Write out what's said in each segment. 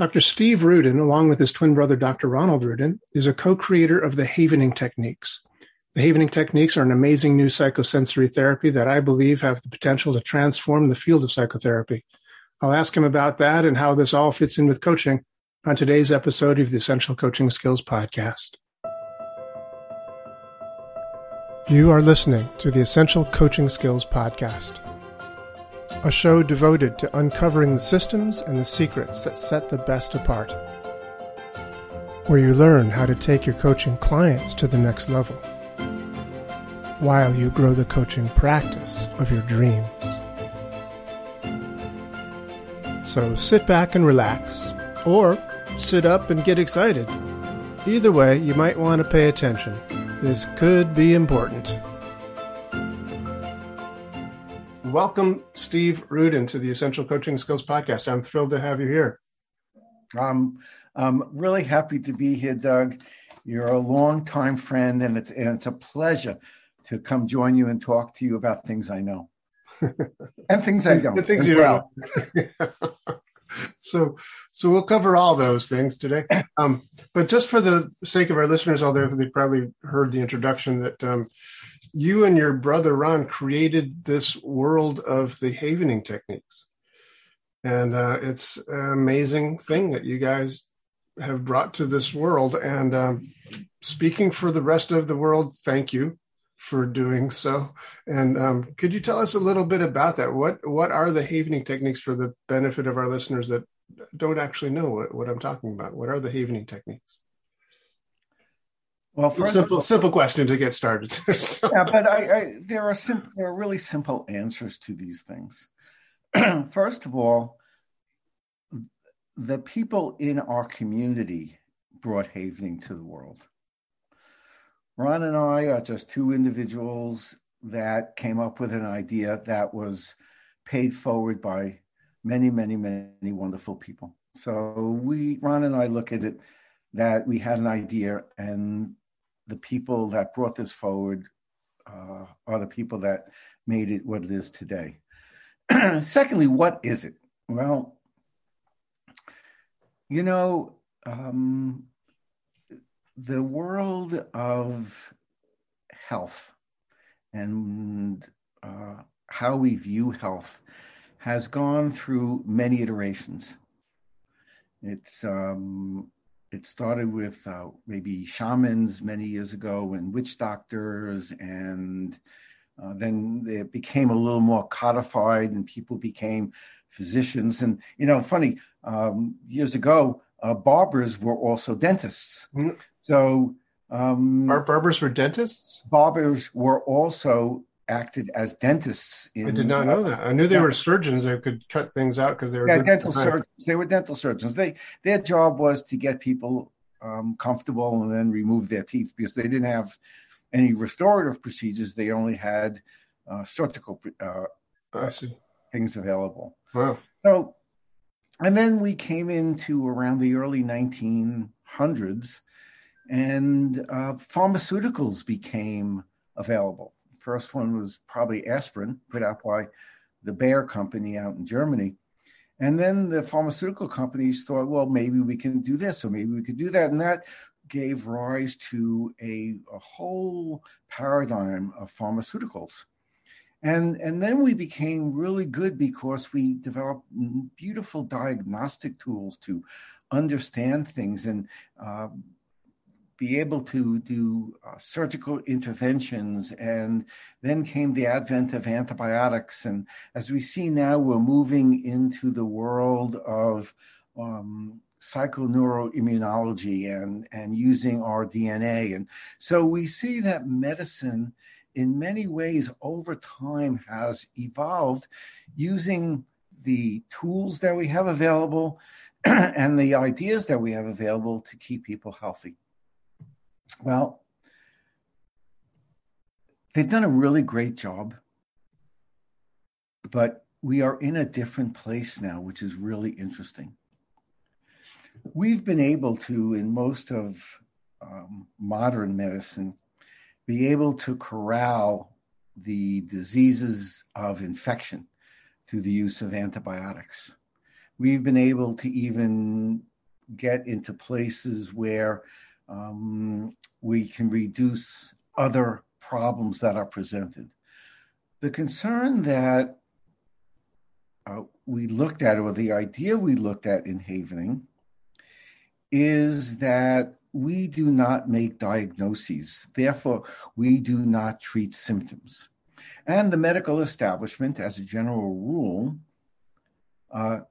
Dr. Steve Ruden, along with his twin brother, Dr. Ronald Ruden, is a co-creator of the Havening Techniques. The Havening Techniques are an amazing new psychosensory therapy that I believe have the potential to transform the field of psychotherapy. I'll ask him about that and how this all fits in with coaching on today's episode of the Essential Coaching Skills Podcast. You are listening to the Essential Coaching Skills Podcast, a show devoted to uncovering the systems and the secrets that set the best apart, where you learn how to take your coaching clients to the next level, while you grow the coaching practice of your dreams. So sit back and relax, or sit up and get excited. Either way, you might want to pay attention. This could be important. Welcome, Steve Ruden, to the Essential Coaching Skills Podcast. I'm thrilled to have you here. I'm really happy to be here, Doug. You're a longtime friend, and it's a pleasure to come join you and talk to you about things I know and things I don't. The things you don't. So we'll cover all those things today. But just for the sake of our listeners, although they probably heard the introduction, that you and your brother Ron created this world of the Havening Techniques, and it's an amazing thing that you guys have brought to this world. And speaking for the rest of the world, thank you for doing so. And could you tell us a little bit about that? What are the Havening Techniques for the benefit of our listeners that don't actually know what I'm talking about? What are the Havening Techniques? Well, first, simple question to get started. Yeah, but there are really simple answers to these things. First of all, the people in our community brought Havening to the world. Ron and I are just two individuals that came up with an idea that was paid forward by many, many, many wonderful people. So Ron and I look at it that we had an idea, and the people that brought this forward are the people that made it what it is today. Secondly, what is it? Well, the world of health and how we view health has gone through many iterations. It started with maybe shamans many years ago and witch doctors, and then it became a little more codified, and people became physicians. And funny, years ago, barbers were also dentists. Mm-hmm. So our barbers were dentists? Barbers were also acted as dentists. I did not know that. I knew they were surgeons that could cut things out because they were dental surgeons. They were dental surgeons. Their job was to get people comfortable and then remove their teeth, because they didn't have any restorative procedures. They only had surgical things available. Wow. So, and then we came into around the early 1900s. And pharmaceuticals became available. First one was probably aspirin, put out by the Bayer company out in Germany. And then the pharmaceutical companies thought, well, maybe we can do this, or maybe we could do that. And that gave rise to a whole paradigm of pharmaceuticals. And then we became really good because we developed beautiful diagnostic tools to understand things and be able to do surgical interventions. And then came the advent of antibiotics. And as we see now, we're moving into the world of psychoneuroimmunology and using our DNA. And so we see that medicine in many ways over time has evolved using the tools that we have available and the ideas that we have available to keep people healthy. Well, they've done a really great job, but we are in a different place now, which is really interesting. We've been able to, in most of modern medicine, be able to corral the diseases of infection through the use of antibiotics. We've been able to even get into places where we can reduce other problems that are presented. The concern that we looked at, or the idea we looked at in Havening, is that we do not make diagnoses. Therefore, we do not treat symptoms. And the medical establishment, as a general rule,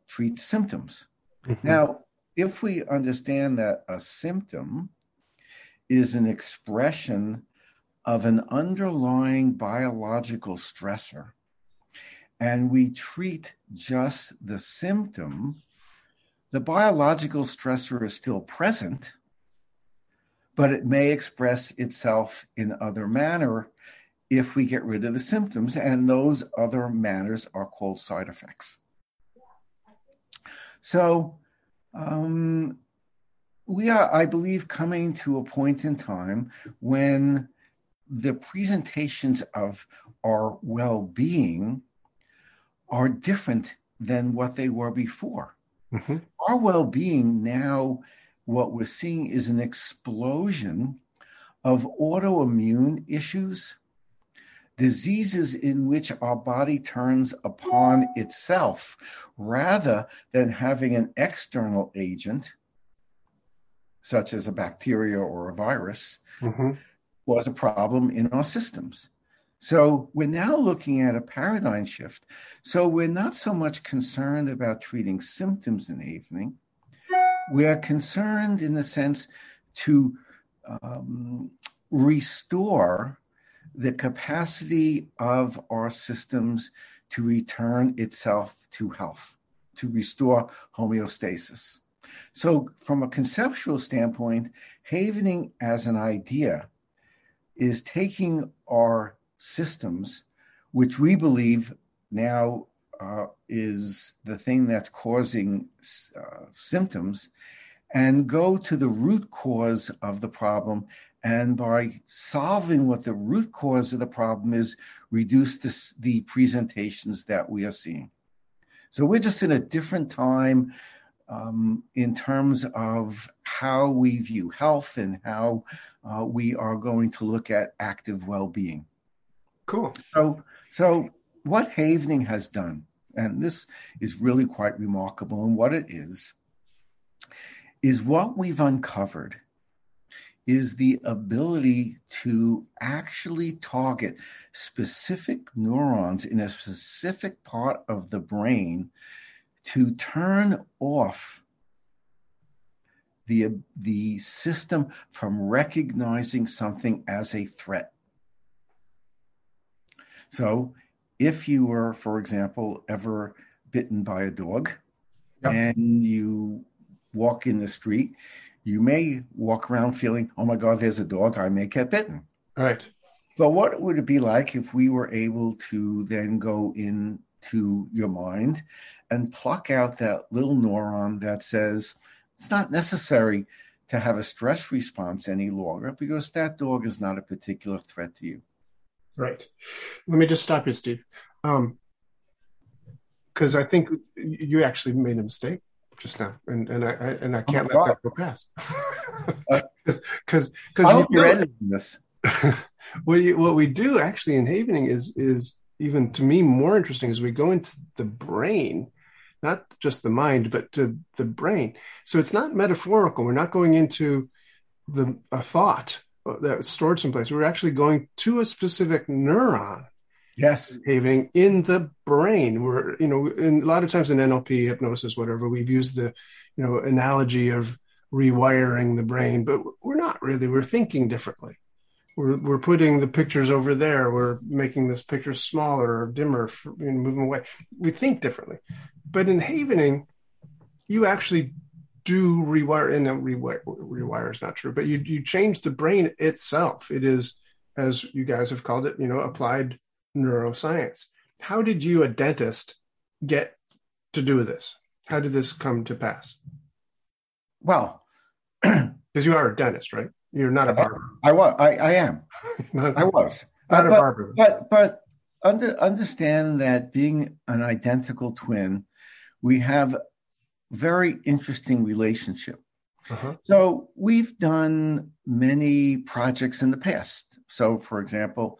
treats symptoms. Mm-hmm. Now, if we understand that a symptom is an expression of an underlying biological stressor, and we treat just the symptom, the biological stressor is still present, but it may express itself in other manner if we get rid of the symptoms, and those other manners are called side effects. So we are, I believe, coming to a point in time when the presentations of our well-being are different than what they were before. Mm-hmm. Our well-being now, what we're seeing is an explosion of autoimmune issues, diseases in which our body turns upon itself rather than having an external agent, such as a bacteria or a virus, mm-hmm. was a problem in our systems. So we're now looking at a paradigm shift. So we're not so much concerned about treating symptoms in Havening. We're concerned in the sense to restore the capacity of our systems to return itself to health, to restore homeostasis. So from a conceptual standpoint, Havening as an idea is taking our systems, which we believe now is the thing that's causing symptoms, and go to the root cause of the problem, and by solving what the root cause of the problem is, reduce the presentations that we are seeing. So we're just in a different time in terms of how we view health and how we are going to look at active well-being. Cool. So what Havening has done, and this is really quite remarkable, and what it is what we've uncovered is the ability to actually target specific neurons in a specific part of the brain to turn off the system from recognizing something as a threat. So if you were, for example, ever bitten by a dog, yep. and you walk in the street, you may walk around feeling, oh my God, there's a dog, I may get bitten. Right. But what would it be like if we were able to then go into your mind and pluck out that little neuron that says, it's not necessary to have a stress response any longer because that dog is not a particular threat to you. Right. Let me just stop you, Steve, because I think you actually made a mistake just now, and I can't let that go past. Because you're editing this. What we do actually in Havening is even to me more interesting is we go into the brain, not just the mind, but to the brain. So it's not metaphorical. We're not going into a thought that was stored someplace. We're actually going to a specific neuron. Yes. Havening in the brain. We're, a lot of times in NLP, hypnosis, whatever, we've used the, analogy of rewiring the brain, but we're not really, we're thinking differently. We're putting the pictures over there. We're making this picture smaller or dimmer, moving away. We think differently. But in Havening, you actually do rewire, and rewire is not true, but you change the brain itself. It is, as you guys have called it, applied neuroscience. How did you, a dentist, get to do this? How did this come to pass? Well, because you are a dentist, right? You're not a barber. I am. I was. Not a barber. But understand that being an identical twin, we have very interesting relationship. So we've done many projects in the past. So for example,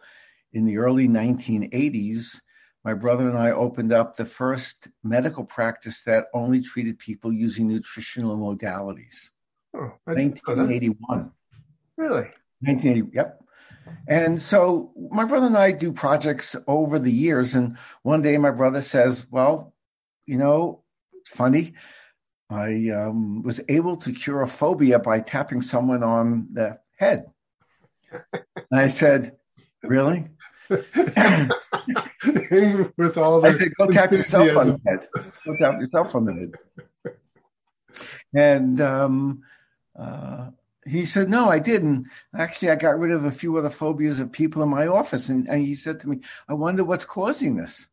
in the early 1980s, my brother and I opened up the first medical practice that only treated people using nutritional modalities. 1981. Really? 1980, yep. And so my brother and I do projects over the years. And one day my brother says, well, you know, it's funny. I was able to cure a phobia by tapping someone on the head. And I said, really? With all the go tap yourself on the head. Go tap yourself on the head. And he said, no, I didn't. Actually, I got rid of a few other phobias of people in my office. And he said to me, I wonder what's causing this.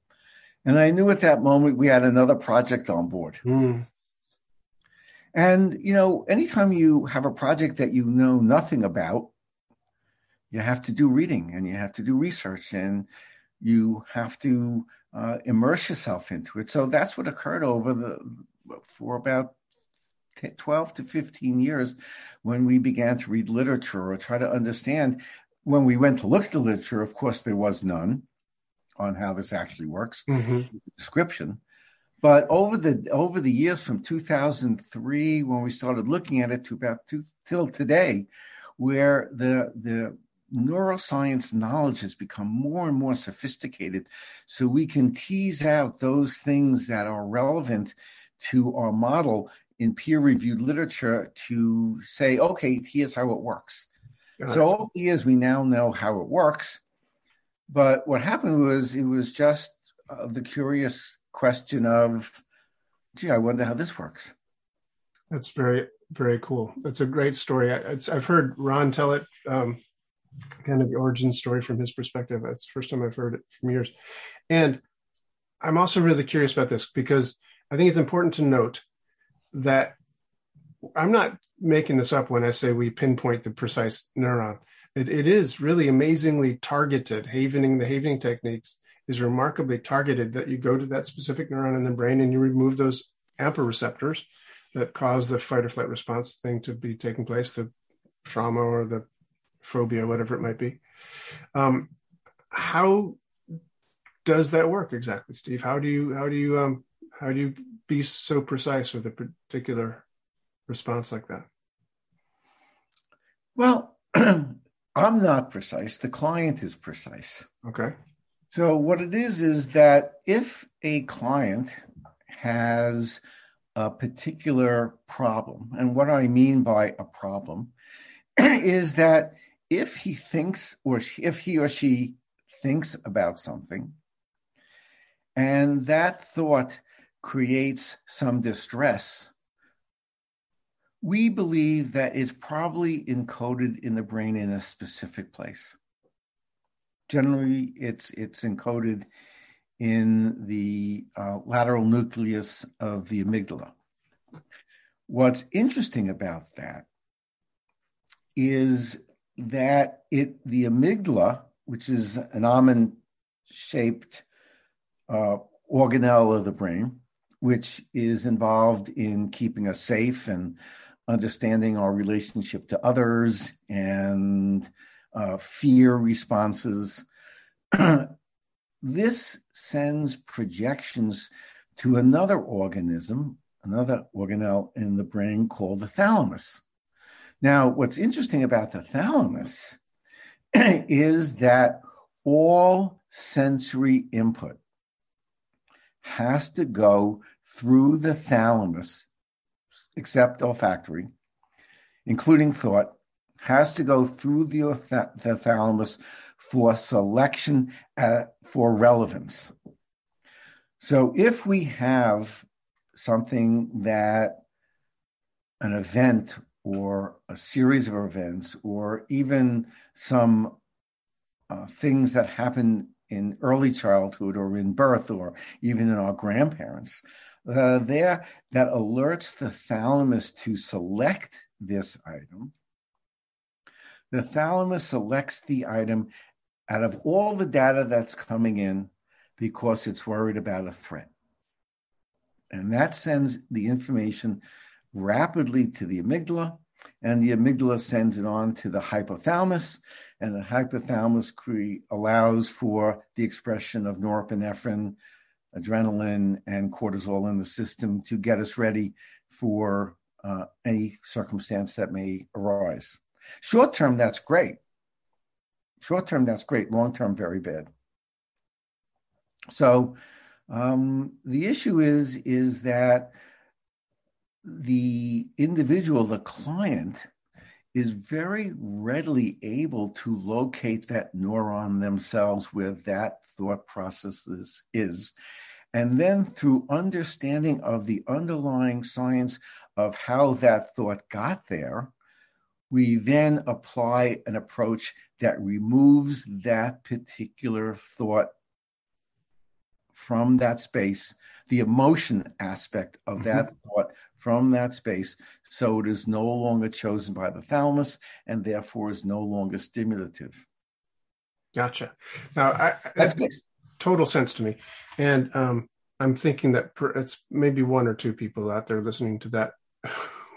And I knew at that moment we had another project on board. And, you know, anytime you have a project that you know nothing about, you have to do reading and you have to do research and you have to immerse yourself into it. So that's what occurred over for about 12 to 15 years when we began to read literature or try to understand. When we went to look at the literature, of course, there was none on how this actually works, description. But over the years from 2003, when we started looking at it to till today, where the neuroscience knowledge has become more and more sophisticated, so we can tease out those things that are relevant to our model in peer-reviewed literature to say, okay, here's how it works. So over the years, we now know how it works. But what happened was it was just the curious question of, gee, I wonder how this works. That's very, very cool. That's a great story. I've heard Ron tell it, kind of the origin story from his perspective. That's the first time I've heard it from yours. And I'm also really curious about this because I think it's important to note that I'm not making this up when I say we pinpoint the precise neuron. It is really amazingly targeted. The Havening techniques is remarkably targeted, that you go to that specific neuron in the brain and you remove those AMPA receptors that cause the fight or flight response thing to be taking place, the trauma or the phobia, whatever it might be. How does that work exactly, Steve? How do you be so precise with a particular response like that? Well, I'm not precise. The client is precise. Okay. So what it is that if a client has a particular problem, and what I mean by a problem is that if he or she thinks about something, and that thought creates some distress, we believe that it's probably encoded in the brain in a specific place. Generally, it's encoded in the lateral nucleus of the amygdala. What's interesting about that is that the amygdala, which is an almond-shaped organelle of the brain, which is involved in keeping us safe and understanding our relationship to others and fear responses. This sends projections to another organelle in the brain called the thalamus. Now, what's interesting about the thalamus is that all sensory input has to go through the thalamus, except olfactory, including thought, has to go through the thalamus for selection, for relevance. So if we have something that an event or a series of events or even some things that happen in early childhood or in birth or even in our grandparents, that alerts the thalamus to select this item. The thalamus selects the item out of all the data that's coming in because it's worried about a threat. And that sends the information rapidly to the amygdala, and the amygdala sends it on to the hypothalamus, and the hypothalamus allows for the expression of norepinephrine, adrenaline, and cortisol in the system to get us ready for any circumstance that may arise. Short term, that's great. Long term, very bad. So the issue is that the individual, the client, is very readily able to locate that neuron themselves where that thought process is. And then through understanding of the underlying science of how that thought got there, we then apply an approach that removes that particular thought from that space, the emotion aspect of that thought from that space, so it is no longer chosen by the thalamus and therefore is no longer stimulative. Gotcha. Now, that makes total sense to me. And I'm thinking that it's maybe one or two people out there listening to that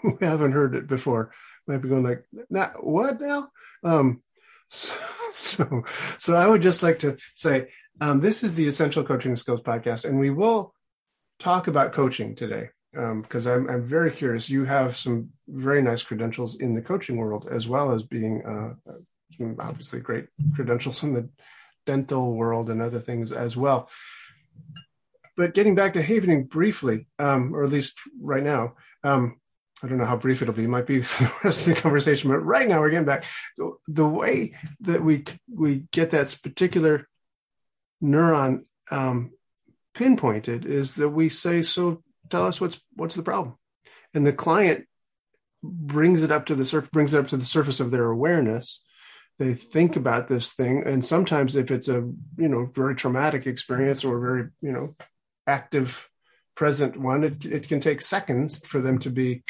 who haven't heard it before. Might be going like, what now? So I would just like to say, this is the Essential Coaching Skills Podcast, and we will talk about coaching today because I'm very curious. You have some very nice credentials in the coaching world, as well as being obviously great credentials in the dental world and other things as well. But getting back to Havening briefly, or at least right now, I don't know how brief it'll be. It might be for the rest of the conversation, but right now we're getting back. The way that we get that particular neuron pinpointed is that we say, so tell us what's the problem. And the client brings it up to the surface of their awareness. They think about this thing. And sometimes if it's a, very traumatic experience or very, active present one, it can take seconds for them to be,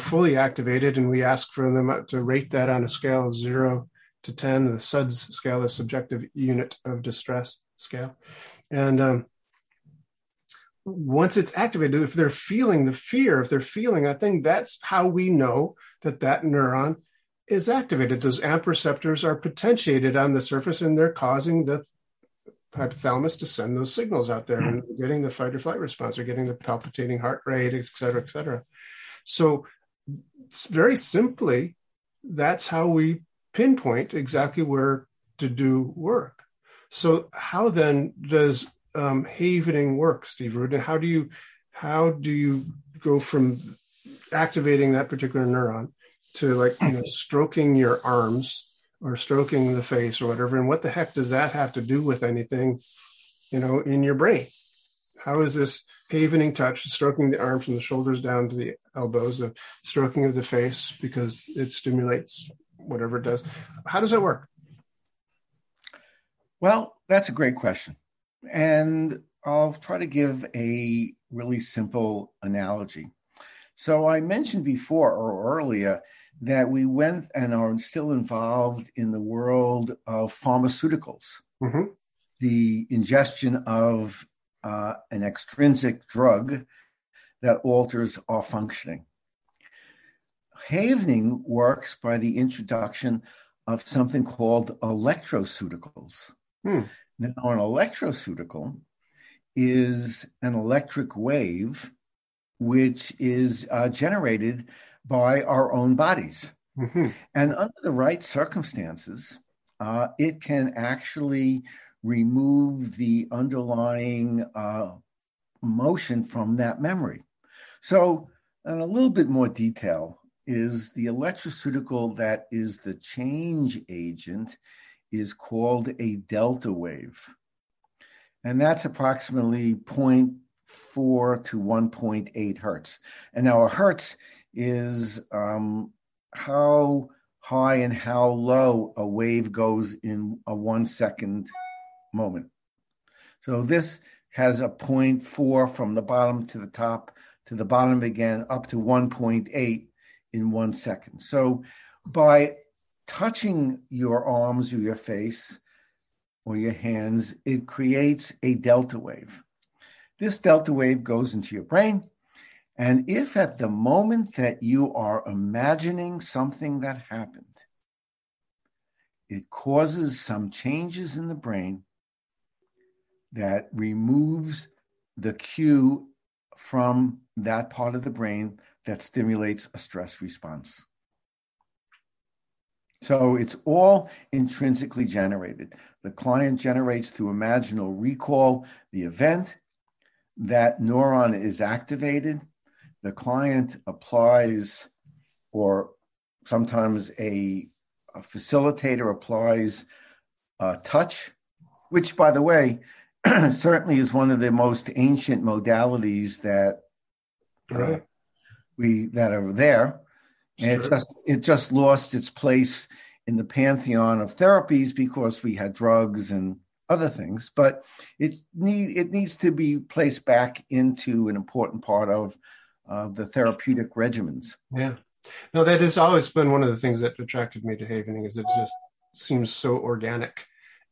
fully activated. And we ask for them to rate that on a scale of 0 to 10, the SUDS scale, the subjective unit of distress scale. And once it's activated, if they're feeling the fear, if they're feeling that thing, that's how we know that neuron is activated. Those AMPA receptors are potentiated on the surface, and they're causing the hypothalamus to send those signals out there, and getting the fight or flight response, or getting the palpitating heart rate, et cetera, et cetera. So very simply, that's how we pinpoint exactly where to do work. So how then does Havening work, Steve Ruden? How do you go from activating that particular neuron to stroking your arms or stroking the face or whatever? And what the heck does that have to do with anything, in your brain? How is this Havening touch, stroking the arm from the shoulders down to the elbows, the stroking of the face because it stimulates whatever it does? How does that work? Well, that's a great question. And I'll try to give a really simple analogy. So I mentioned before or earlier that we went and are still involved in the world of pharmaceuticals, the ingestion of an extrinsic drug that alters our functioning. Havening works by the introduction of something called electroceuticals. Now, an electroceutical is an electric wave which is generated by our own bodies. And under the right circumstances, it can actually remove the underlying emotion from that memory. So, in a little bit more detail, is the electroceutical that is the change agent is called a delta wave. And that's approximately 0.4 to 1.8 hertz. And now a hertz is how high and how low a wave goes in a 1 second moment. So this has a 0.4 from the bottom to the top, to the bottom again, up to 1.8 in 1 second. So by touching your arms or your face or your hands, it creates a delta wave. This delta wave goes into your brain, And if at the moment that you are imagining something that happened, it causes some changes in the brain that removes the cue from that part of the brain that stimulates a stress response. So it's all intrinsically generated. The client generates through imaginal recall the event. That neuron is activated. The client applies, or sometimes a facilitator applies touch, which, by the way, certainly is one of the most ancient modalities that that are there. And it just lost its place in the pantheon of therapies because we had drugs and other things, but it needs to be placed back into an important part of the therapeutic regimens. Yeah. No, that has always been one of the things that attracted me to Havening, is it just seems so organic.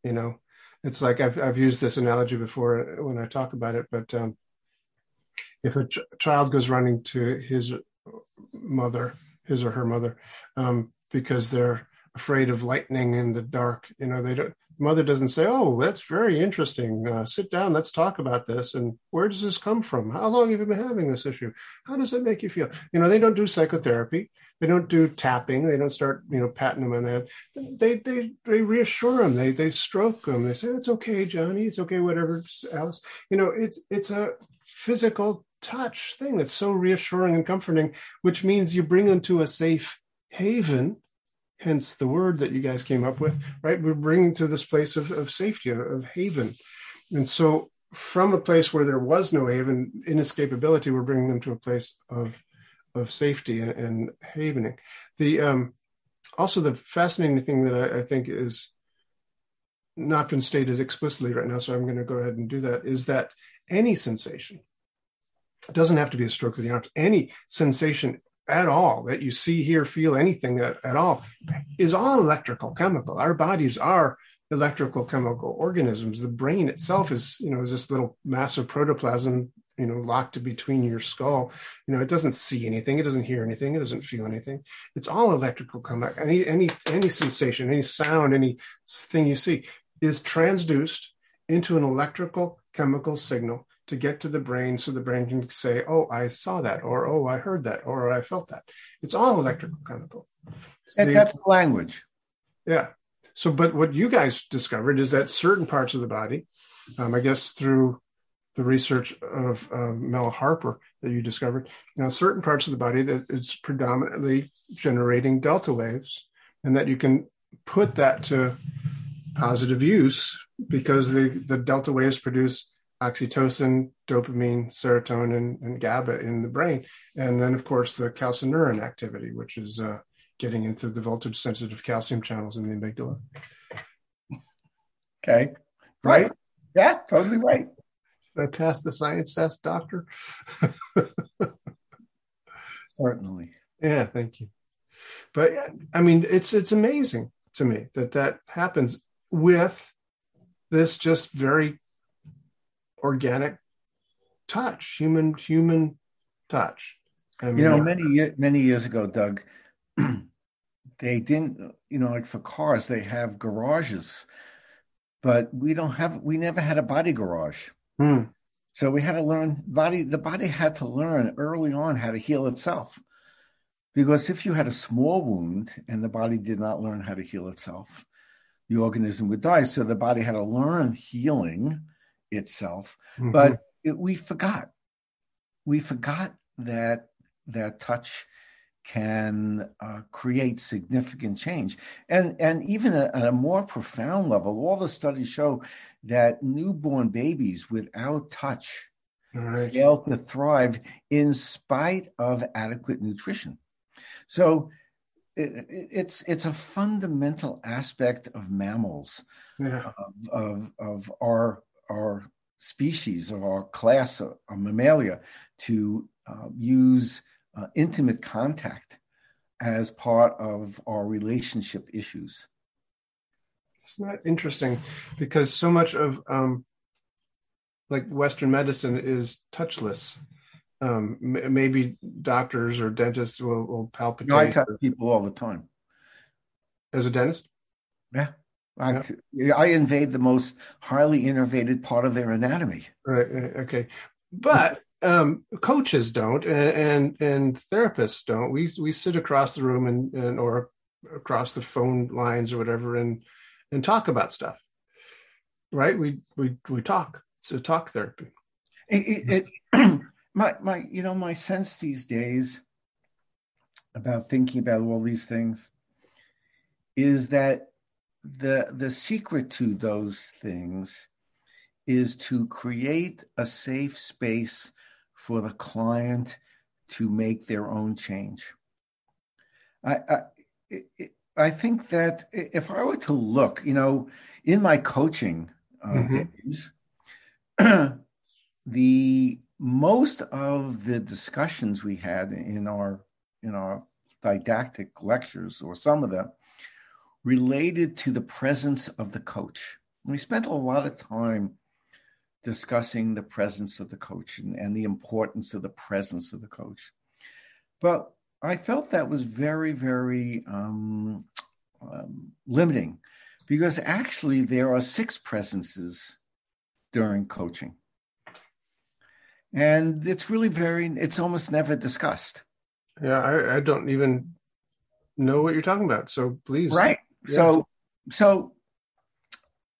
You know, it's like I've used this analogy before when I talk about it, but if a child goes running to his or her mother, because they're afraid of lightning in the dark, you know, mother doesn't say, "Oh, that's very interesting. Sit down. Let's talk about this. And where does this come from? How long have you been having this issue? How does it make you feel?" You know, they don't do psychotherapy. They don't do tapping. They don't start, you know, patting them on the head. They reassure them. They stroke them. They say, "It's okay, Johnny. It's okay, whatever, Alice." You know, it's a physical touch thing that's so reassuring and comforting, which means you bring them to a safe haven. Hence the word that you guys came up with, right? We're bringing to this place of safety, of haven. And so from a place where there was no haven, inescapability, we're bringing them to a place of safety and havening. The also the fascinating thing that I think is not been stated explicitly right now, so I'm going to go ahead and do that, is that any sensation, it doesn't have to be a stroke of the arms, any sensation at all that you see, hear, feel, anything at all is all electrical chemical. Our bodies are electrical chemical organisms. The brain itself is, you know, is this little massive protoplasm, you know, locked between your skull. You know, it doesn't see anything. It doesn't hear anything. It doesn't feel anything. It's all electrical chemical. Any sensation, any sound, any thing you see is transduced into an electrical chemical signal to get to the brain so the brain can say, "Oh, I saw that," or, "Oh, I heard that," or, "I felt that." It's all electrical chemical. And that's language. Yeah. So, but what you guys discovered is that certain parts of the body, I guess through the research of Mel Harper that you discovered, you know, certain parts of the body that it's predominantly generating delta waves, and that you can put that to positive use because the delta waves produce oxytocin, dopamine, serotonin, and GABA in the brain. And then, of course, the calcineurin activity, which is getting into the voltage-sensitive calcium channels in the amygdala. Okay. Right? Yeah, totally right. Should I pass the science test, doctor? Certainly. Yeah, thank you. But, I mean, it's amazing to me that happens with this just very organic touch, human touch. I mean, you know, many years ago, Doug, they didn't, you know, like for cars, they have garages, but we never had a body garage. So we had to learn the body had to learn early on how to heal itself, because if you had a small wound and the body did not learn how to heal itself, the organism would die. So the body had to learn healing itself, but we forgot that touch can create significant change, and even at a more profound level, all the studies show that newborn babies without touch fail to thrive in spite of adequate nutrition. So it's a fundamental aspect of mammals, of our species, of our class of mammalia, to use intimate contact as part of our relationship issues. Isn't that interesting? Because so much of Western medicine is touchless. Maybe doctors or dentists will palpitate. No, I tell people all the time. As a dentist? Yeah. I invade the most highly innervated part of their anatomy. Right. Okay. But coaches don't, and therapists don't. We sit across the room and or across the phone lines or whatever and talk about stuff. Right. We talk. It's a talk therapy. My sense these days about thinking about all these things is that the secret to those things is to create a safe space for the client to make their own change. I think that if I were to look, in my coaching days, most of the discussions we had in our didactic lectures, or some of them, related to the presence of the coach. And we spent a lot of time discussing the presence of the coach and the importance of the presence of the coach. But I felt that was very, very limiting, because actually there are 6 presences during coaching. And it's really it's almost never discussed. Yeah, I don't even know what you're talking about. So please. Right. Yes. So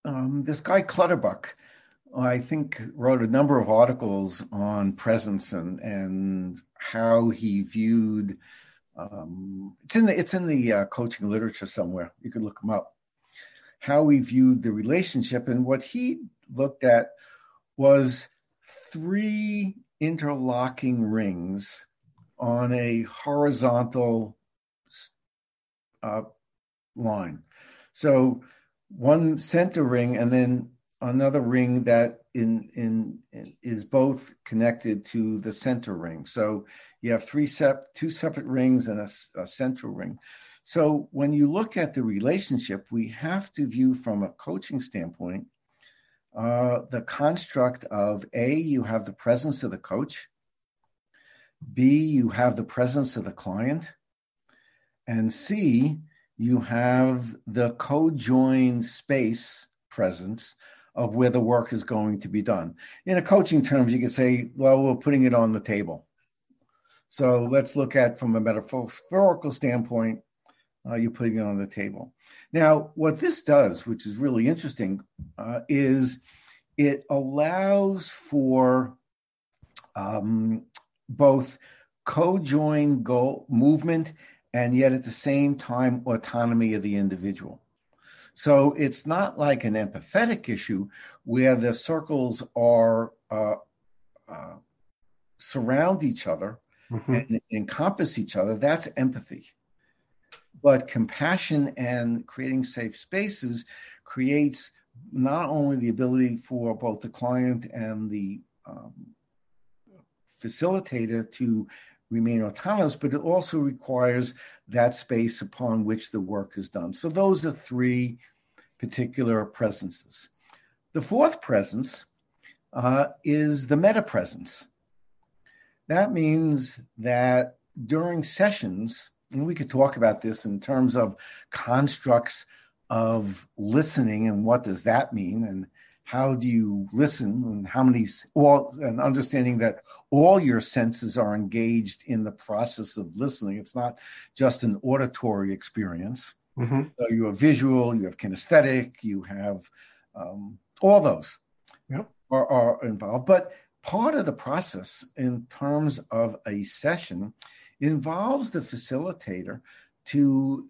this guy Clutterbuck, I think, wrote a number of articles on presence and how he viewed, it's in the coaching literature somewhere. You can look him up. How he viewed the relationship, and what he looked at was 3 interlocking rings on a horizontal line. So one center ring, and then another ring that is both connected to the center ring. So you have 2 separate rings and a central ring. So when you look at the relationship, we have to view from a coaching standpoint, the construct of A, you have the presence of the coach, B, you have the presence of the client, and C, you have the co-joined space presence of where the work is going to be done. In a coaching terms, you could say, well, we're putting it on the table. So let's look at, from a metaphorical standpoint, you're putting it on the table. Now, what this does, which is really interesting, is it allows for both co-joined goal movement and yet at the same time autonomy of the individual. So it's not like an empathetic issue where the circles are surround each other and encompass each other. That's empathy. But compassion and creating safe spaces creates not only the ability for both the client and the facilitator to remain autonomous, but it also requires that space upon which the work is done. So those are 3 particular presences. The 4th presence is the meta presence. That means that during sessions, and we could talk about this in terms of constructs of listening and what does that mean and how do you listen and how many, and understanding that all your senses are engaged in the process of listening. It's not just an auditory experience. So you have visual, you have kinesthetic, you have all those are involved. But part of the process in terms of a session involves the facilitator to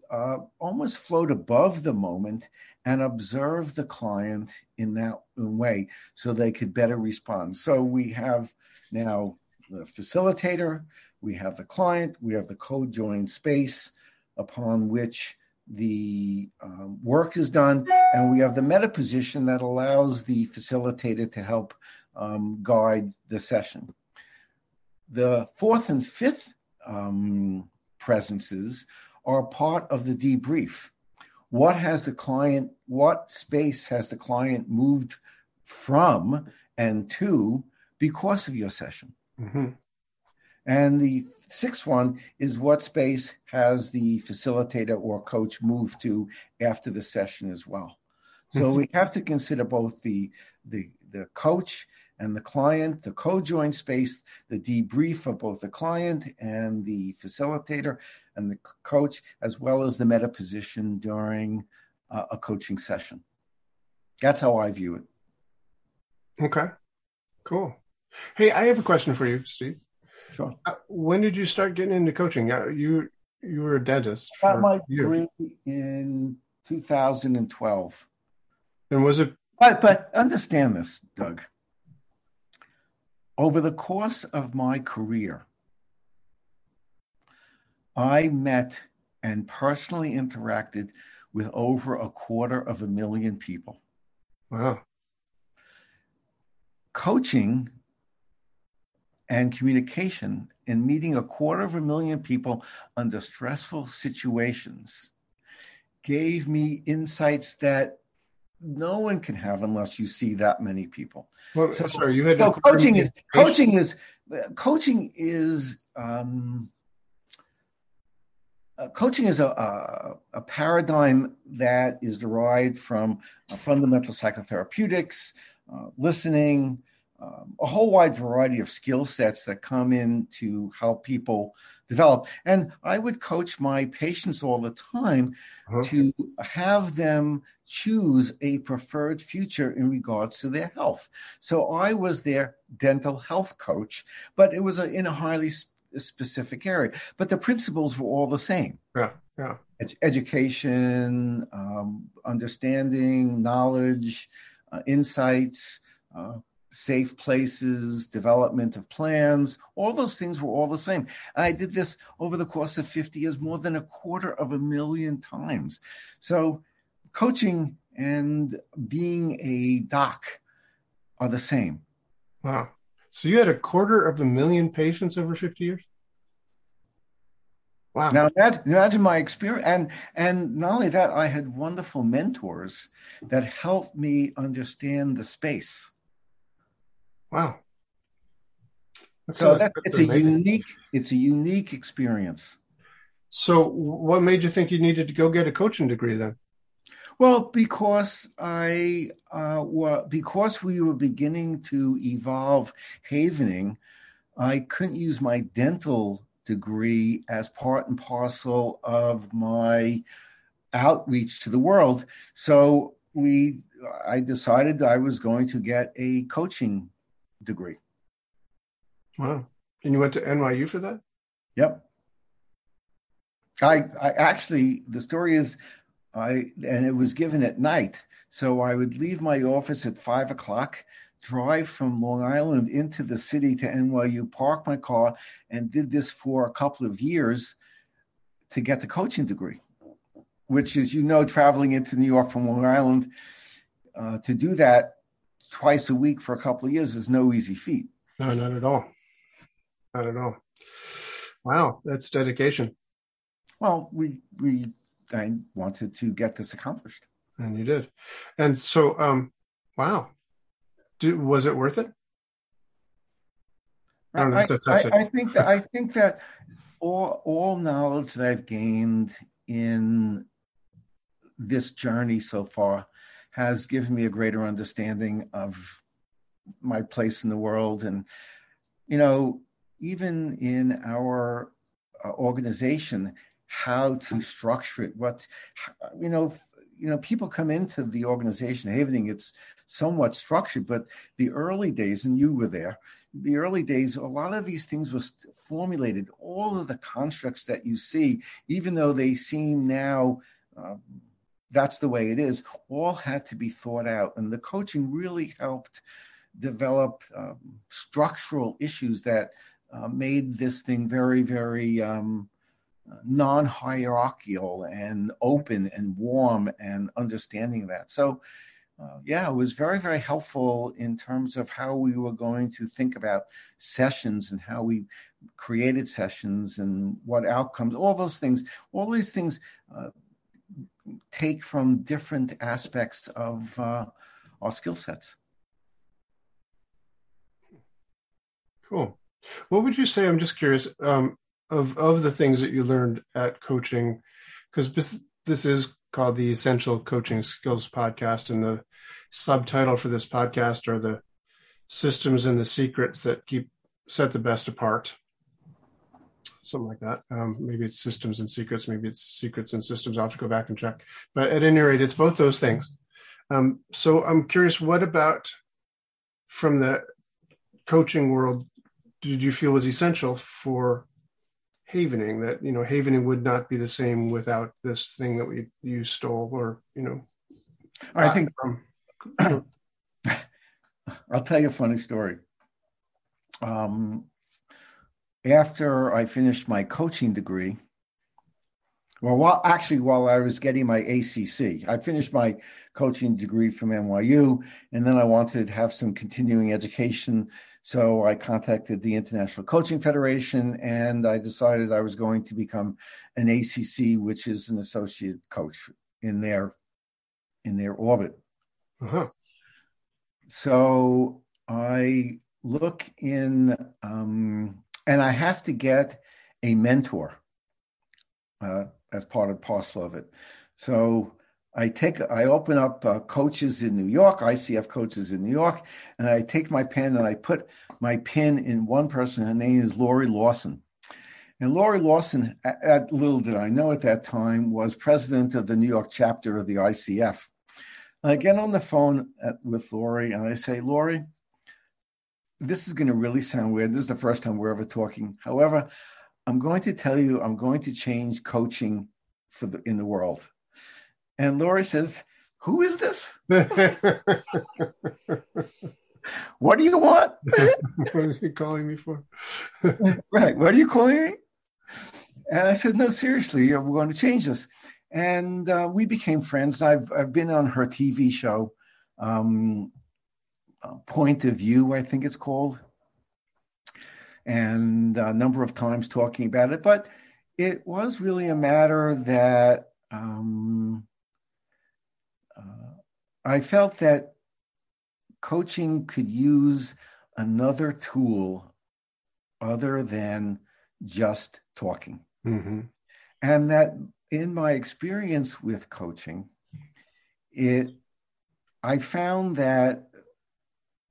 almost float above the moment and observe the client in that way so they could better respond. So we have now the facilitator, we have the client, we have the co-joined space upon which the work is done, and we have the meta position that allows the facilitator to help guide the session. The 4th and 5th presences are part of the debrief. What space has the client moved from and to because of your session? And the sixth one is what space has the facilitator or coach moved to after the session as well. So we have to consider both the coach and the client, the co-join space, the debrief of both the client and the facilitator and the coach, as well as the meta position during a coaching session. That's how I view it. Okay, cool. Hey, I have a question for you, Steve. Sure. When did you start getting into coaching? You were a dentist. I got my degree in 2012. And was it? But understand this, Doug. Over the course of my career, I met and personally interacted with over 250,000 people. Wow. Coaching and communication and meeting 250,000 people under stressful situations gave me insights that no one can have unless you see that many people. Well, so sorry, you had coaching is a paradigm that is derived from fundamental psychotherapeutics, listening, a whole wide variety of skill sets that come in to help people develop. And I would coach my patients all the time to have them choose a preferred future in regards to their health. So I was their dental health coach, but it was in a highly specific area. But the principles were all the same. Yeah, yeah. Education, understanding, knowledge, insights, safe places, development of plans, all those things were all the same. I did this over the course of 50 years, more than 250,000 times. So coaching and being a doc are the same. Wow. So you had 250,000 patients over 50 years? Wow. Now imagine my experience. And not only that, I had wonderful mentors that helped me understand the space. Wow. It's a unique experience. So what made you think you needed to go get a coaching degree then? Well, because because we were beginning to evolve Havening, I couldn't use my dental degree as part and parcel of my outreach to the world. So I decided I was going to get a coaching degree. Wow. And you went to NYU for that? Yep. I actually, the story is, and it was given at night. So I would leave my office at 5:00, drive from Long Island into the city to NYU, park my car, and did this for a couple of years to get the coaching degree, which is, traveling into New York from Long Island to do that twice a week for a couple of years is no easy feat. No, not at all. Not at all. Wow, that's dedication. Well, I wanted to get this accomplished. And you did. And so, wow. Was it worth it? I don't know. I think that all knowledge that I've gained in this journey so far has given me a greater understanding of my place in the world. And, even in our organization, how to structure it, people come into the organization, Havening, it's somewhat structured, but the early days, and you were there, a lot of these things were formulated. All of the constructs that you see, even though they seem now, that's the way it is, all had to be thought out. And the coaching really helped develop structural issues that made this thing very, very non-hierarchical and open and warm and understanding that. So, it was very, very helpful in terms of how we were going to think about sessions and how we created sessions and what outcomes, all these things take from different aspects of our skill sets. Cool. What would you say, I'm just curious, of the things that you learned at coaching, because this is called the Essential Coaching Skills Podcast, and the subtitle for this podcast are the systems and the secrets that set the best apart. Something like that. Maybe it's systems and secrets. Maybe it's secrets and systems. I'll have to go back and check. But at any rate, it's both those things. So I'm curious, what about from the coaching world did you feel was essential for Havening? That, you know, Havening would not be the same without this thing that you stole, or, you know. I think I'll tell you a funny story. After I finished my coaching degree, while I was getting my ACC, I finished my coaching degree from NYU, and then I wanted to have some continuing education. So I contacted the International Coaching Federation, and I decided I was going to become an ACC, which is an associate coach in their orbit. Uh-huh. So I look in, and I have to get a mentor as part and parcel of it. So I open up coaches in New York, ICF coaches in New York, and I take my pen and I put my pin in one person. Her name is Lori Lawson. And Lori Lawson, little did I know at that time, was president of the New York chapter of the ICF. I get on the phone with Lori, and I say, Lori, this is going to really sound weird. This is the first time we're ever talking. However, I'm going to tell you, I'm going to change coaching in the world. And Lori says, who is this? What do you want? What are you calling me for? Right. What are you calling me? And I said, no, seriously, we're going to change this. And we became friends. I've been on her TV show, Point of View, I think it's called, and a number of times talking about it. But it was really a matter that I felt that coaching could use another tool other than just talking. Mm-hmm. And that in my experience with coaching, I found that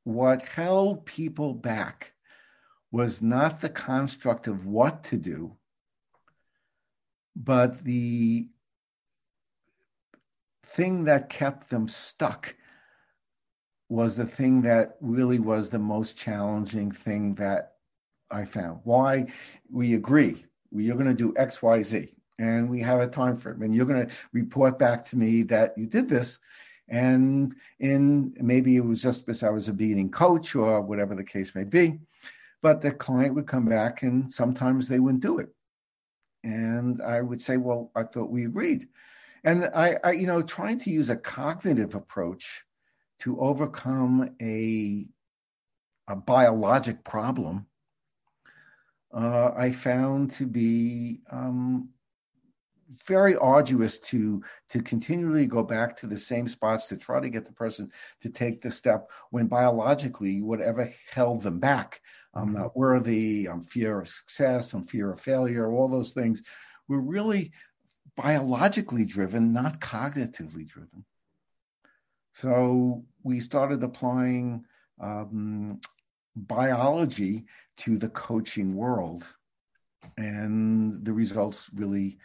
what held people back was not the construct of what to do, but the thing that kept them stuck was the thing that really was the most challenging thing that I found. Why? We agree. You're going to do X, Y, Z. And we have a time frame, and you're going to report back to me that you did this. And maybe it was just because I was a beginning coach or whatever the case may be, but the client would come back and sometimes they wouldn't do it. And I would say, well, I thought we agreed. And I you know, trying to use a cognitive approach to overcome a biologic problem, I found to be, very arduous to continually go back to the same spots to try to get the person to take the step when biologically whatever held them back, I'm not worthy, I'm fear of success, I'm fear of failure, all those things were really biologically driven, not cognitively driven. So we started applying biology to the coaching world, and the results really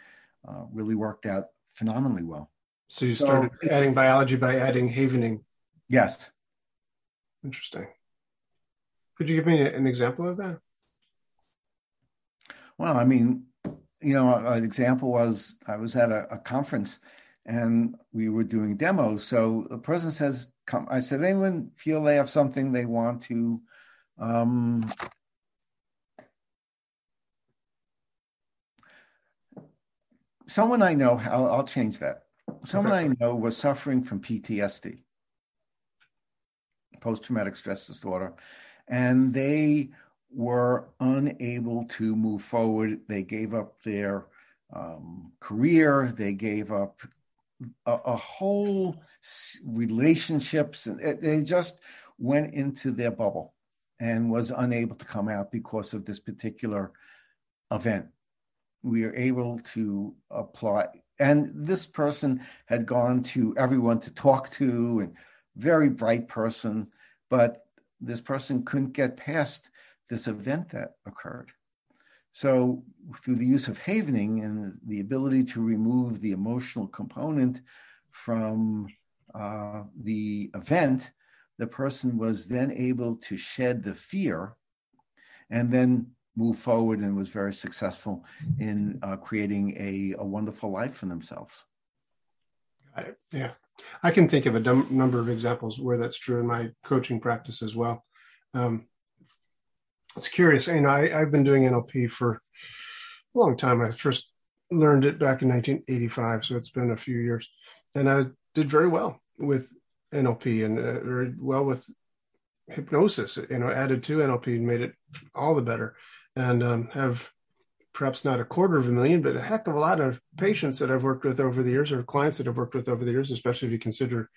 worked out phenomenally well. So you started adding biology by adding Havening. Yes. Interesting. Could you give me an example of that? Well, I mean, you know, an example was I was at a conference and we were doing demos. So the person says, "Come." I said, anyone feel they have something they want to someone I know, I'll change that. Someone I know was suffering from PTSD, post-traumatic stress disorder, and they were unable to move forward. They gave up their career. They gave up a whole relationships, and they just went into their bubble. and was unable to come out because of this particular event. We are able to apply. And this person had gone to everyone to talk to, and very bright person, but this person couldn't get past this event that occurred. So through the use of Havening and the ability to remove the emotional component from the event, the person was then able to shed the fear and then move forward, and was very successful in creating a wonderful life for themselves. Got it. Yeah. I can think of a number of examples where that's true in my coaching practice as well. It's curious. You know, I've been doing NLP for a long time. I first learned it back in 1985, so it's been a few years. And I did very well with NLP and very well with hypnosis. You know, added to NLP and made it all the better. And have perhaps not 250,000, but a heck of a lot of patients that I've worked with over the years, or clients that I've worked with over the years, especially if you consider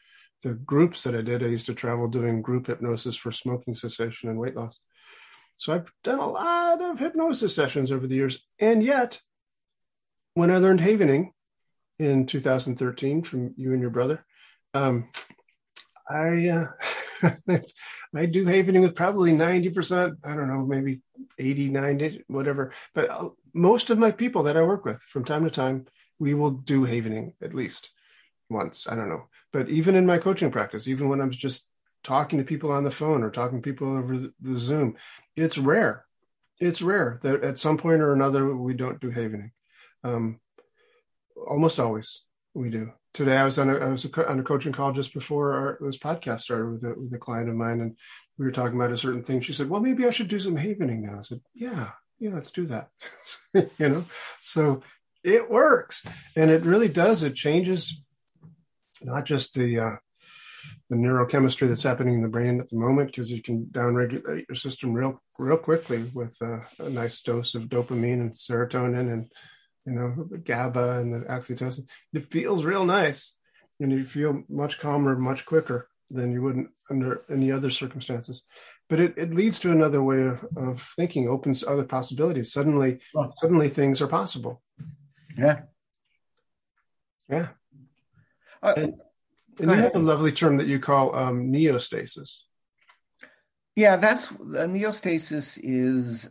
the groups that I did. I used to travel doing group hypnosis for smoking cessation and weight loss. So I've done a lot of hypnosis sessions over the years. And yet, when I learned Havening in 2013 from you and your brother, I do Havening with probably 90%, I don't know, maybe 80, 90, whatever. But most of my people that I work with from time to time, we will do Havening at least once. I don't know. But even in my coaching practice, even when I'm just talking to people on the phone or talking to people over the Zoom, it's rare. It's rare that at some point or another, we don't do Havening. Almost always we do. Today, I was on a coaching call just before this podcast started with a client of mine, and we were talking about a certain thing. She said, well, maybe I should do some Havening now. I said, yeah, let's do that. You know, so it works. And it really does. It changes not just the neurochemistry that's happening in the brain at the moment, because you can downregulate your system real quickly with a nice dose of dopamine and serotonin and, you know, the GABA and the oxytocin. It feels real nice, and you feel much calmer, much quicker than you wouldn't under any other circumstances. But it leads to another way of thinking, opens to other possibilities. Suddenly things are possible. Yeah. Yeah. And you have a lovely term that you call neostasis. Yeah, that's neostasis is...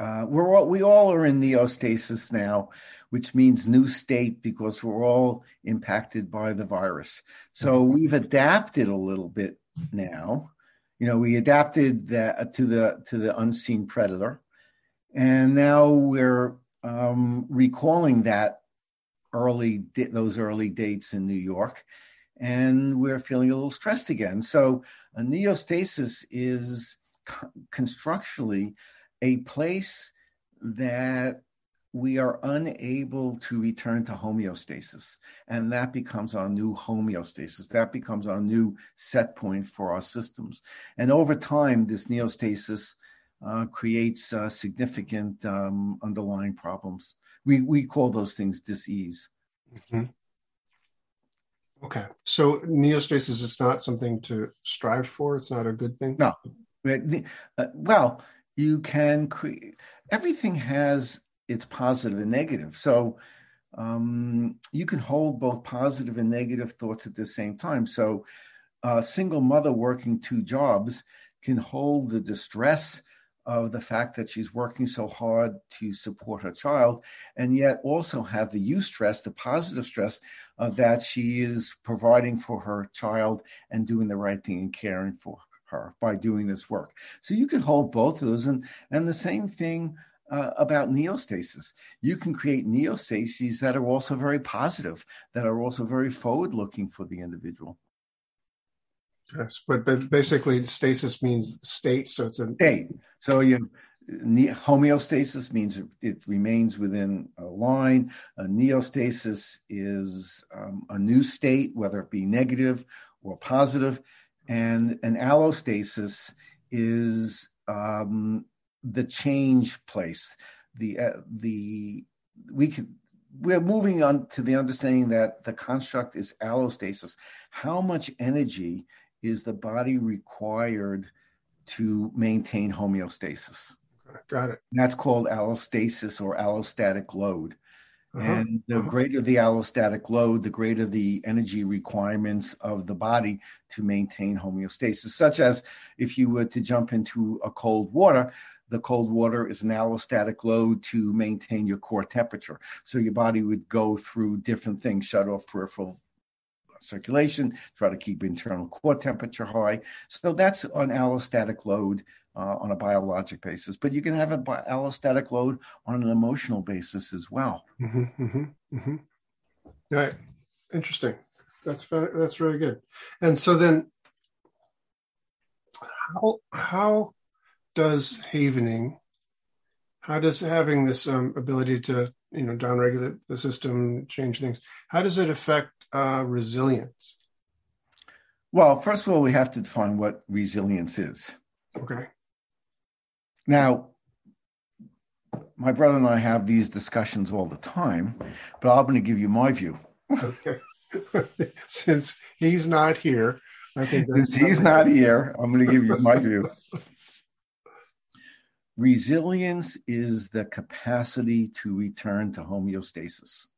We all are in neostasis now, which means new state, because we're all impacted by the virus. So we've adapted a little bit now. You know, we adapted that to the unseen predator, and now we're recalling that those early dates in New York, and we're feeling a little stressed again. So a neostasis is constructually a place that we are unable to return to homeostasis. And that becomes our new homeostasis. That becomes our new set point for our systems. And over time, this neostasis creates significant underlying problems. We call those things dis-ease. Mm-hmm. Okay. So neostasis is not something to strive for? It's not a good thing? No. Well... you can create, everything has its positive and negative. So you can hold both positive and negative thoughts at the same time. So a single mother working 2 jobs can hold the distress of the fact that she's working so hard to support her child, and yet also have the eustress, the positive stress of that she is providing for her child and doing the right thing and caring for her. By doing this work. So you can hold both of those. And the same thing about neostasis. You can create neostases that are also very positive, that are also very forward-looking for the individual. Yes, but basically stasis means state, so it's a... state. So homeostasis means it remains within a line. A neostasis is a new state, whether it be negative or positive. And an allostasis is the change place. We're moving on to the understanding that the construct is allostasis. How much energy is the body required to maintain homeostasis. Got it. And that's called allostasis or allostatic load. And the greater the allostatic load, the greater the energy requirements of the body to maintain homeostasis, such as if you were to jump into a cold water, the cold water is an allostatic load to maintain your core temperature. So your body would go through different things, shut off peripheral circulation, try to keep internal core temperature high. So that's an allostatic load on a biologic basis, but you can have an allostatic load on an emotional basis as well. Right. Interesting. That's really good. And so then how does Havening, how does having this ability to, you know, downregulate the system, change things, how does it affect resilience? Well, first of all, we have to define what resilience is. Okay. Now, my brother and I have these discussions all the time, but I'm going to give you my view. Okay. Since he's not here, I think that's I'm going to give you my view. Resilience is the capacity to return to homeostasis.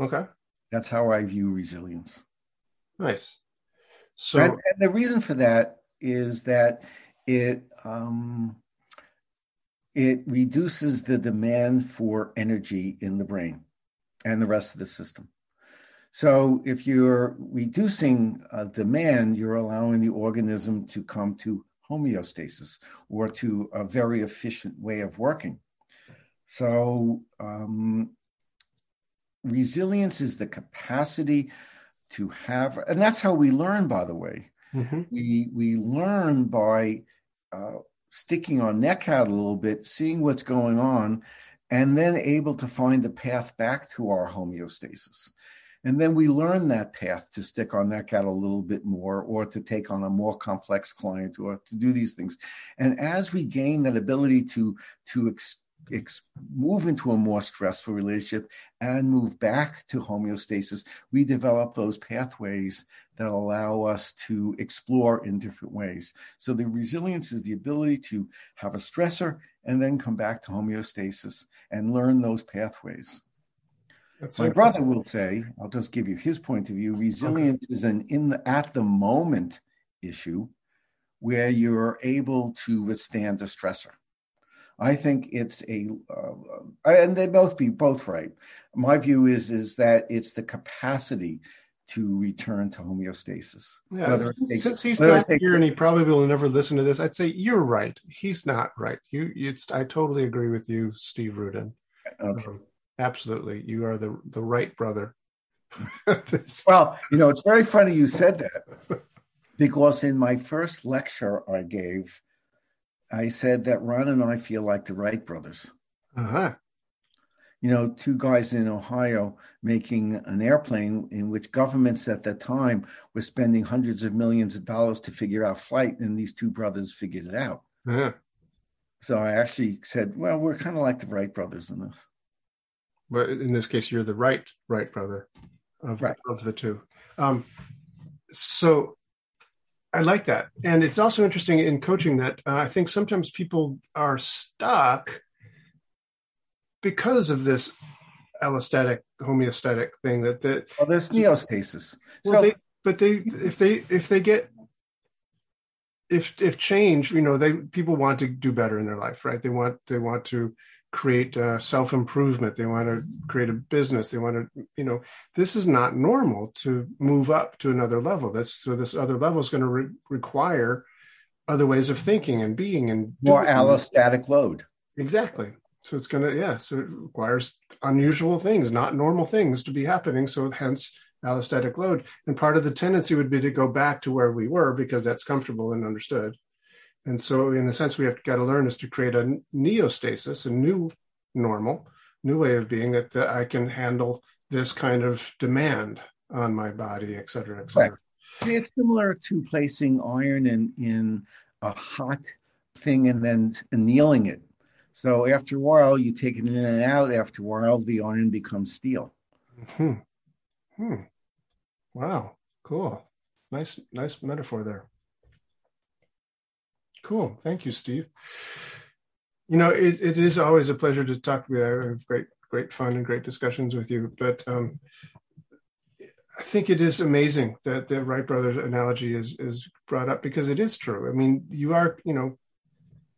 Okay. That's how I view resilience. Nice. So, and the reason for that is that it reduces the demand for energy in the brain and the rest of the system. So if you're reducing demand, you're allowing the organism to come to homeostasis or to a very efficient way of working. So resilience is the capacity to have, and that's how we learn, by the way. We learn by sticking our neck out a little bit, seeing what's going on, and then able to find the path back to our homeostasis. And then we learn that path to stick our neck out a little bit more or to take on a more complex client or to do these things. And as we gain that ability to move into a more stressful relationship and move back to homeostasis, we develop those pathways that allow us to explore in different ways. So the resilience is the ability to have a stressor and then come back to homeostasis and learn those pathways. My brother will say, I'll just give you his point of view, resilience is an at the moment issue where you're able to withstand a stressor. I think it's and they both be both right. My view is that it's the capacity to return to homeostasis. Yeah, since he's not here and he probably will never listen to this, I'd say you're right. He's not right. I totally agree with you, Steve Ruden. Okay. Absolutely, you are the right brother. Well, you know, it's very funny you said that because in my first lecture I gave, I said that Ron and I feel like the Wright brothers. You know, two guys in Ohio making an airplane in which governments at that time were spending hundreds of millions of dollars to figure out flight, and these two brothers figured it out. So I actually said, well, we're kind of like the Wright brothers in this. But in this case, you're the Wright brother of the two. So I like that. And it's also interesting in coaching that I think sometimes people are stuck because of this allostatic, homeostatic thing there's neostasis. Well, if change, you know, people want to do better in their life, right? They want to create self-improvement. They want to create a business. They want to, you know, this is not normal to move up to another level. This other level is going to require other ways of thinking and being and more allostatic load. Exactly. So it's going to, so it requires unusual things, not normal things to be happening. So hence allostatic load. And part of the tendency would be to go back to where we were because that's comfortable and understood. And so, in a sense, we have got to learn is to create a neostasis, a new normal, new way of being that I can handle this kind of demand on my body, et cetera, et cetera. Right. It's similar to placing iron in a hot thing and then annealing it. So after a while, you take it in and out. After a while, the iron becomes steel. Wow. Cool. Nice metaphor there. Cool. Thank you, Steve. You know, it is always a pleasure to talk to you. I have great fun and great discussions with you. But I think it is amazing that the Wright brothers analogy is brought up, because it is true. I mean, you are, you know,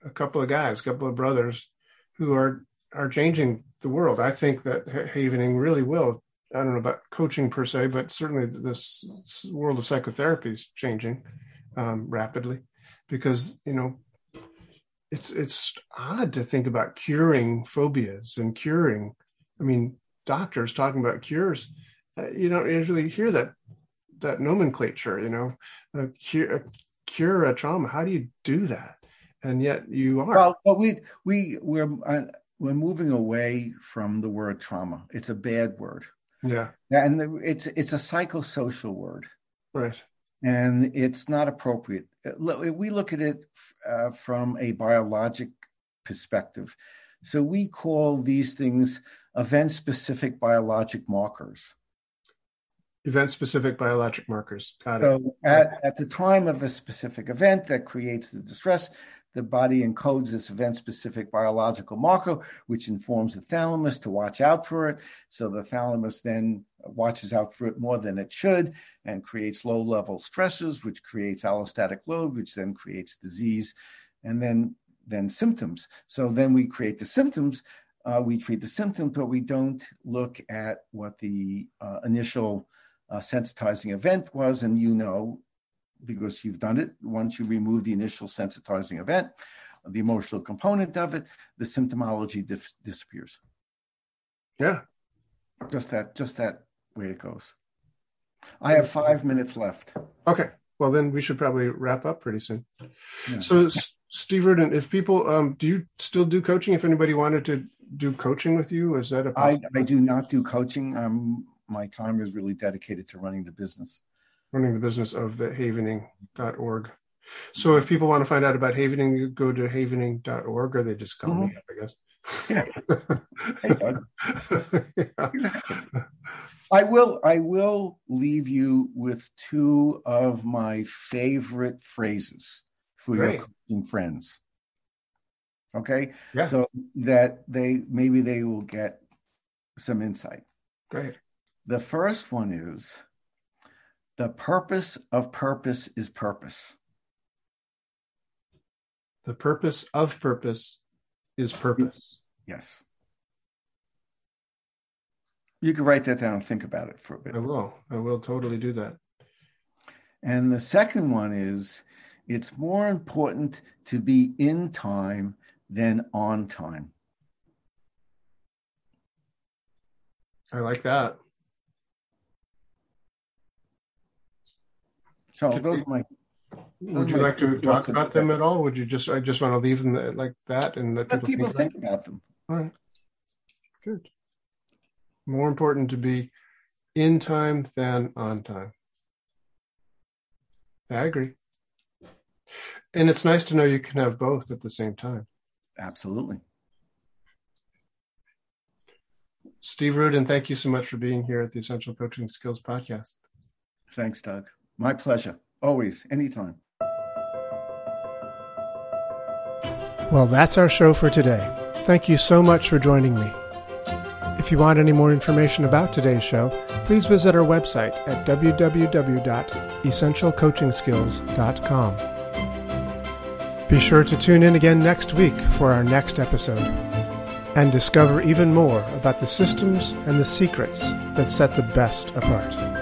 a couple of guys, a couple of brothers who are changing the world. I think that Havening really will. I don't know about coaching per se, but certainly this world of psychotherapy is changing rapidly, because, you know, it's odd to think about curing phobias and curing. I mean, doctors talking about cures, you don't usually hear that nomenclature, you know, cure a trauma. How do you do that? And yet you are. Well, but we're moving away from the word trauma. It's a bad word. Yeah. And it's a psychosocial word. Right. And it's not appropriate. We look at it from a biologic perspective. So we call these things event-specific biologic markers. Event-specific biologic markers. Got it. So at the time of a specific event that creates the distress, the body encodes this event-specific biological marker, which informs the thalamus to watch out for it. So the thalamus then watches out for it more than it should and creates low-level stresses, which creates allostatic load, which then creates disease and then symptoms. So then we create the symptoms, we treat the symptoms, but we don't look at what the initial sensitizing event was. And you know, because you've done it, once you remove the initial sensitizing event, the emotional component of it, the symptomology disappears. Yeah. Just that way it goes. I have 5 minutes left. Okay. Well, then we should probably wrap up pretty soon. Yeah. So Steve Ruden, if people, do you still do coaching? If anybody wanted to do coaching with you, is that a possibility? I do not do coaching. My time is really dedicated to running the business of the Havening.org. So if people want to find out about Havening, you go to Havening.org, or they just call me up, I guess. Yeah. Yeah. Exactly. I will leave you with two of my favorite phrases for your coaching friends. Okay? Yeah. So that maybe they will get some insight. Great. The first one is, the purpose of purpose is purpose. The purpose of purpose is purpose. Yes. You can write that down and think about it for a bit. I will totally do that. And the second one is, it's more important to be in time than on time. I like that. So those are my. Would you like to talk about them at all? Would you just? I just want to leave them like that and let people think about them. All right. Good. More important to be in time than on time. I agree. And it's nice to know you can have both at the same time. Absolutely. Steve Ruden, thank you so much for being here at the Essential Coaching Skills Podcast. Thanks, Doug. My pleasure. Always. Anytime. Well, that's our show for today. Thank you so much for joining me. If you want any more information about today's show, please visit our website at www.essentialcoachingskills.com. Be sure to tune in again next week for our next episode and discover even more about the systems and the secrets that set the best apart.